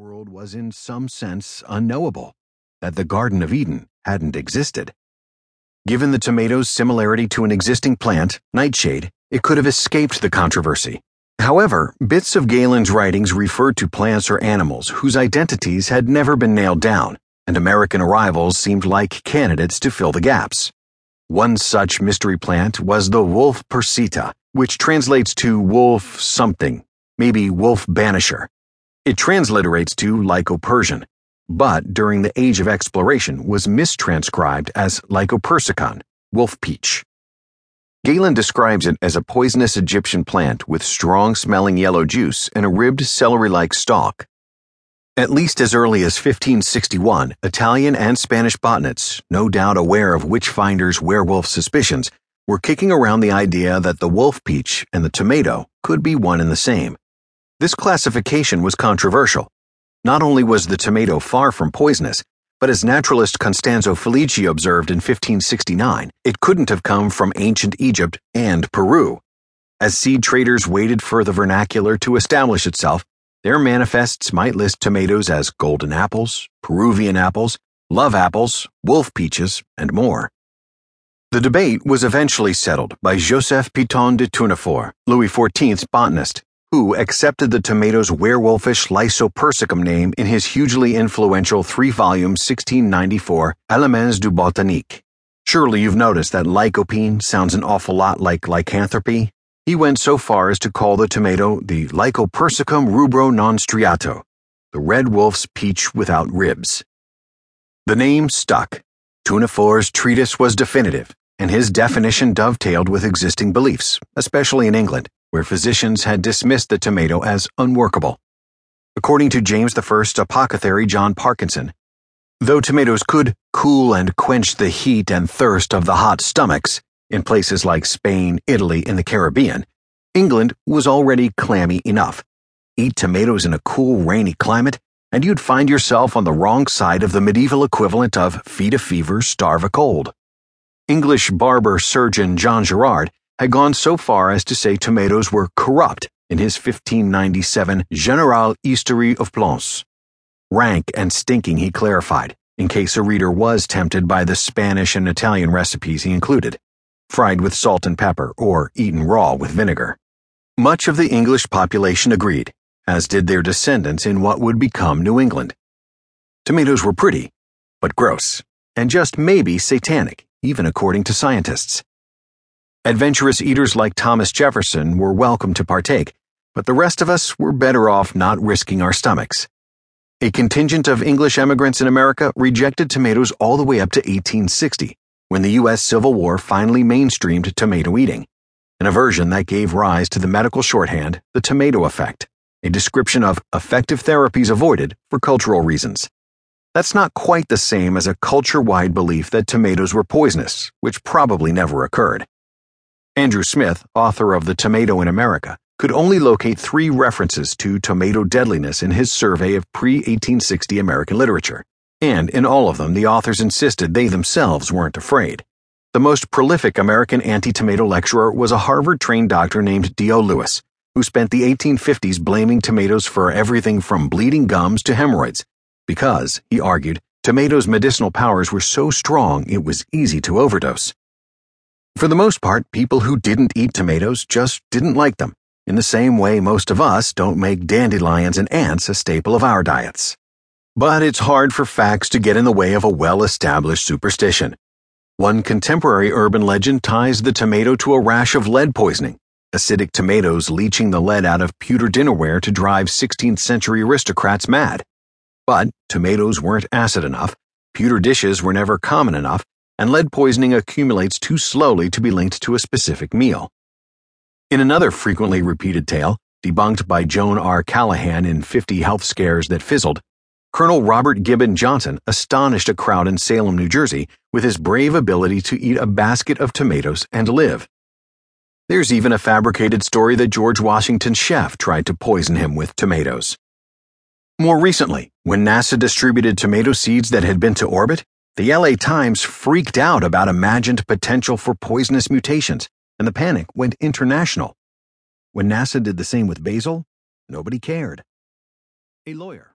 world was in some sense unknowable, that the Garden of Eden hadn't existed. Given the tomato's similarity to an existing plant, nightshade, it could have escaped the controversy. However, bits of Galen's writings referred to plants or animals whose identities had never been nailed down, and American arrivals seemed like candidates to fill the gaps. One such mystery plant was the wolf persita, which translates to wolf something, maybe wolf banisher. It transliterates to Lycopersian, but during the Age of Exploration was mistranscribed as Lycopersicon, wolf peach. Galen describes it as a poisonous Egyptian plant with strong-smelling yellow juice and a ribbed celery-like stalk. At least as early as 1561, Italian and Spanish botanists, no doubt aware of witch-finders' werewolf suspicions, were kicking around the idea that the wolf peach and the tomato could be one and the same. This classification was controversial. Not only was the tomato far from poisonous, but as naturalist Constanzo Felici observed in 1569, it couldn't have come from ancient Egypt and Peru. As seed traders waited for the vernacular to establish itself, their manifests might list tomatoes as golden apples, Peruvian apples, love apples, wolf peaches, and more. The debate was eventually settled by Joseph Pitton de Tournefort, Louis XIV's botanist, who accepted the tomato's werewolfish Lycopersicum name in his hugely influential three-volume 1694 Elements du Botanique. Surely you've noticed that lycopene sounds an awful lot like lycanthropy. He went so far as to call the tomato the Lycopersicum rubro non striato, the red wolf's peach without ribs. The name stuck. Tournefort's treatise was definitive, and his definition dovetailed with existing beliefs, especially in England, where physicians had dismissed the tomato as unworkable. According to James I's apothecary John Parkinson, though tomatoes could cool and quench the heat and thirst of the hot stomachs, in places like Spain, Italy, and the Caribbean, England was already clammy enough. Eat tomatoes in a cool, rainy climate, and you'd find yourself on the wrong side of the medieval equivalent of feed a fever, starve a cold. English barber surgeon John Gerard had gone so far as to say tomatoes were corrupt in his 1597 General History of Plants. Rank and stinking, he clarified, in case a reader was tempted by the Spanish and Italian recipes he included, fried with salt and pepper, or eaten raw with vinegar. Much of the English population agreed, as did their descendants in what would become New England. Tomatoes were pretty, but gross, and just maybe satanic, even according to scientists. Adventurous eaters like Thomas Jefferson were welcome to partake, but the rest of us were better off not risking our stomachs. A contingent of English emigrants in America rejected tomatoes all the way up to 1860, when the U.S. Civil War finally mainstreamed tomato eating, an aversion that gave rise to the medical shorthand, the tomato effect, a description of effective therapies avoided for cultural reasons. That's not quite the same as a culture-wide belief that tomatoes were poisonous, which probably never occurred. Andrew Smith, author of The Tomato in America, could only locate three references to tomato deadliness in his survey of pre-1860 American literature. And in all of them, the authors insisted they themselves weren't afraid. The most prolific American anti-tomato lecturer was a Harvard-trained doctor named D.O. Lewis, who spent the 1850s blaming tomatoes for everything from bleeding gums to hemorrhoids, because, he argued, tomatoes' medicinal powers were so strong it was easy to overdose. For the most part, people who didn't eat tomatoes just didn't like them, in the same way most of us don't make dandelions and ants a staple of our diets. But it's hard for facts to get in the way of a well-established superstition. One contemporary urban legend ties the tomato to a rash of lead poisoning, acidic tomatoes leaching the lead out of pewter dinnerware to drive 16th-century aristocrats mad. But tomatoes weren't acid enough, pewter dishes were never common enough, and lead poisoning accumulates too slowly to be linked to a specific meal. In another frequently repeated tale, debunked by Joan R. Callahan in 50 Health Scares That Fizzled, Colonel Robert Gibbon Johnson astonished a crowd in Salem, New Jersey, with his brave ability to eat a basket of tomatoes and live. There's even a fabricated story that George Washington's chef tried to poison him with tomatoes. More recently, when NASA distributed tomato seeds that had been to orbit, the L.A. Times freaked out about imagined potential for poisonous mutations, and the panic went international. When NASA did the same with basil, nobody cared. A lawyer.